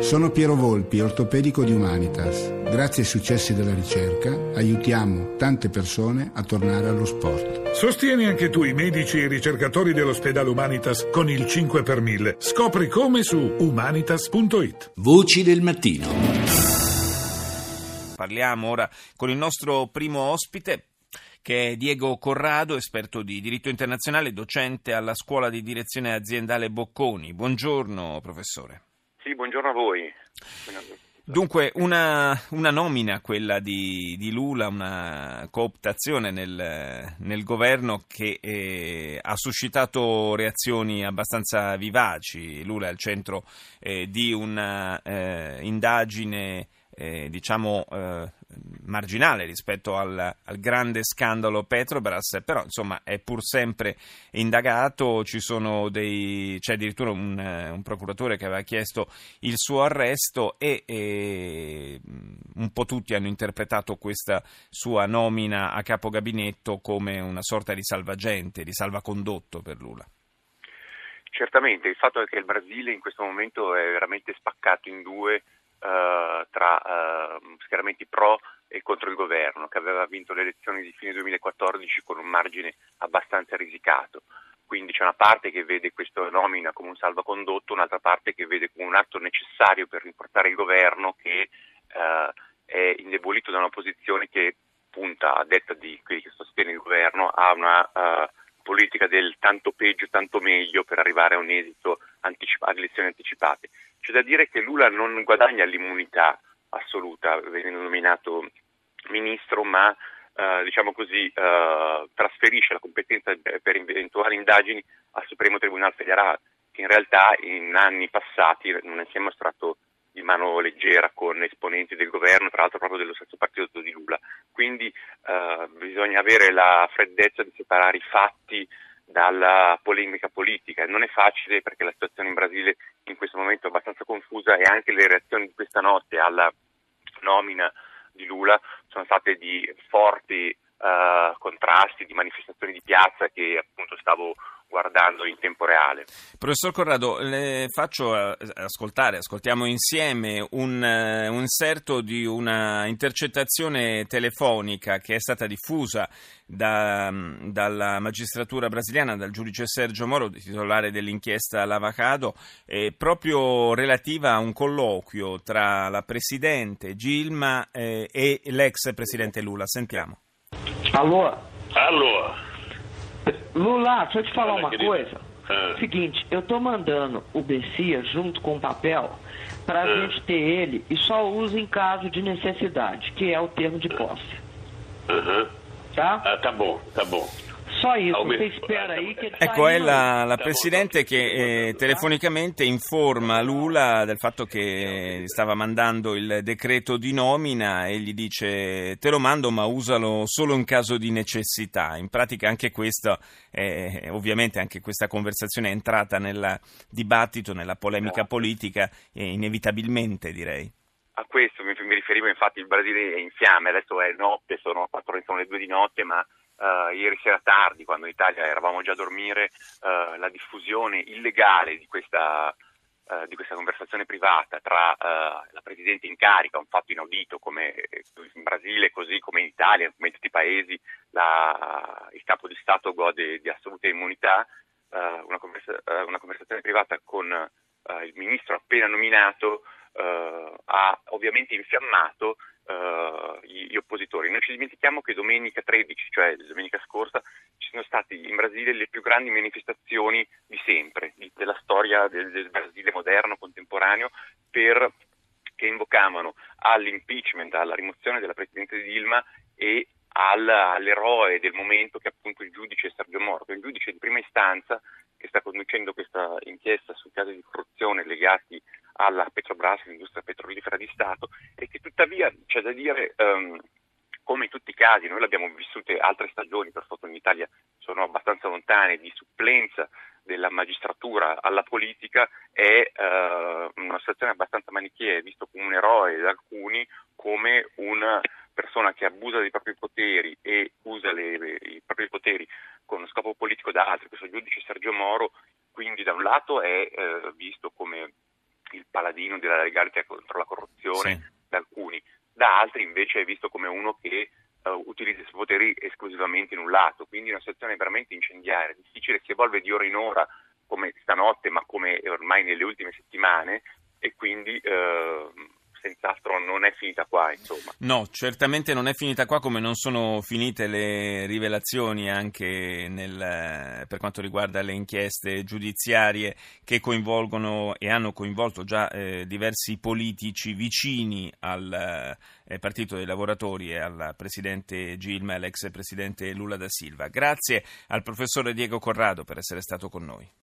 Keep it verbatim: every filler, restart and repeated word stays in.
Sono Piero Volpi, ortopedico di Humanitas. Grazie ai successi della ricerca aiutiamo tante persone a tornare allo sport. Sostieni anche tu i medici e i ricercatori dell'ospedale Humanitas con il cinque per mille. Scopri come su humanitas punto it. Voci del mattino. Parliamo ora con il nostro primo ospite, che è Diego Corrado, esperto di diritto internazionale, docente alla Scuola di Direzione Aziendale Bocconi. Buongiorno, professore. Sì, buongiorno a voi. Dunque, una, una nomina, quella di, di Lula, una cooptazione nel, nel governo che eh, ha suscitato reazioni abbastanza vivaci. Lula è al centro eh, di una eh, indagine Eh, diciamo eh, marginale rispetto al, al grande scandalo Petrobras, però insomma è pur sempre indagato. Ci sono dei c'è addirittura un, un procuratore che aveva chiesto il suo arresto e, e un po' tutti hanno interpretato questa sua nomina a capo gabinetto come una sorta di salvagente, di salvacondotto per Lula. Certamente, il fatto è che il Brasile in questo momento è veramente spaccato in due Uh, tra uh, schieramenti pro e contro il governo, che aveva vinto le elezioni di fine duemilaquattordici con un margine abbastanza risicato. Quindi c'è una parte che vede questa nomina come un salvacondotto, un'altra parte che vede come un atto necessario per riportare il governo che uh, è indebolito da una posizione che punta, a detta di quelli che sostiene il governo, a una uh, politica del tanto peggio tanto meglio per arrivare a un esito anticipa- ad elezioni anticipate. C'è da dire che Lula non guadagna l'immunità assoluta venendo nominato ministro, ma eh, diciamo così eh, trasferisce la competenza per eventuali indagini al Supremo Tribunale Federale, che in realtà in anni passati non si è mostrato di mano leggera con esponenti del governo, tra l'altro proprio dello stesso partito di Lula. Quindi eh, bisogna avere la freddezza di separare i fatti dalla polemica politica. Non è facile perché la situazione in Brasile in questo momento è abbastanza confusa e anche le reazioni di questa notte alla nomina di Lula sono state di forti eh, contrasti, di manifestazioni di piazza che appunto stavo guardando in tempo reale. Professor Corrado, le faccio ascoltare, ascoltiamo insieme un, un inserto di una intercettazione telefonica che è stata diffusa da, dalla magistratura brasiliana, dal giudice Sergio Moro, titolare dell'inchiesta Lava Jato, eh, proprio relativa a un colloquio tra la presidente Dilma eh, e l'ex presidente Lula. Sentiamo. Allora, allora. Lula, deixa eu te falar uma coisa. Seguinte, eu tô mandando o Bessia junto com o papel pra gente ter ele e só usa em caso de necessidade, que é o termo de posse. Tá? Ah, tá bom, tá bom. Ecco, è la, la Presidente che eh, telefonicamente informa Lula del fatto che stava mandando il decreto di nomina e gli dice: te lo mando, ma usalo solo in caso di necessità. In pratica anche questa, eh, ovviamente anche questa conversazione è entrata nel dibattito, nella polemica politica, eh, inevitabilmente direi. A questo mi, mi riferivo, infatti il Brasile è in fiamme, adesso è notte, sono quattro, sono le due di notte, ma Uh, ieri sera tardi, quando in Italia eravamo già a dormire, uh, la diffusione illegale di questa, uh, di questa conversazione privata tra uh, la Presidente in carica, un fatto inaudito come in Brasile, così come in Italia, come in tutti i paesi, la, il Capo di Stato gode di assoluta immunità, uh, una, conversa, uh, una conversazione privata con uh, il Ministro appena nominato, Uh, ha ovviamente infiammato uh, gli, gli oppositori. Non ci dimentichiamo che domenica tredici, cioè domenica scorsa, ci sono state in Brasile le più grandi manifestazioni di sempre, di, della storia del, del Brasile moderno, contemporaneo, per, che invocavano all'impeachment, alla rimozione della Presidente Dilma e al, all'eroe del momento che è appunto il giudice Sergio Moro, il giudice di prima istanza che sta conducendo questa inchiesta su casi di corruzione legati alla Petrobras, l'industria petrolifera di Stato, e che tuttavia c'è da dire, um, come in tutti i casi, noi l'abbiamo vissute altre stagioni, per fortuna in Italia sono abbastanza lontane, di supplenza della magistratura alla politica, è uh, una situazione abbastanza manichea, visto come un eroe da alcuni, come una persona che abusa dei propri poteri e usa le, le, i propri poteri con scopo politico da altri. Questo giudice Sergio Moro quindi da un lato è uh, visto come il paladino della legalità combattere contro la corruzione, sì, da alcuni, da altri invece è visto come uno che uh, utilizza i suoi poteri esclusivamente in un lato, quindi una situazione veramente incendiaria, difficile, si evolve di ora in ora, come stanotte ma come ormai nelle ultime settimane, e quindi uh, senz'altro non è finita qua, insomma. No, certamente non è finita qua, come non sono finite le rivelazioni anche nel, per quanto riguarda le inchieste giudiziarie che coinvolgono e hanno coinvolto già eh, diversi politici vicini al eh, Partito dei Lavoratori e al presidente Gilma e all'ex presidente Lula da Silva. Grazie al professore Diego Corrado per essere stato con noi.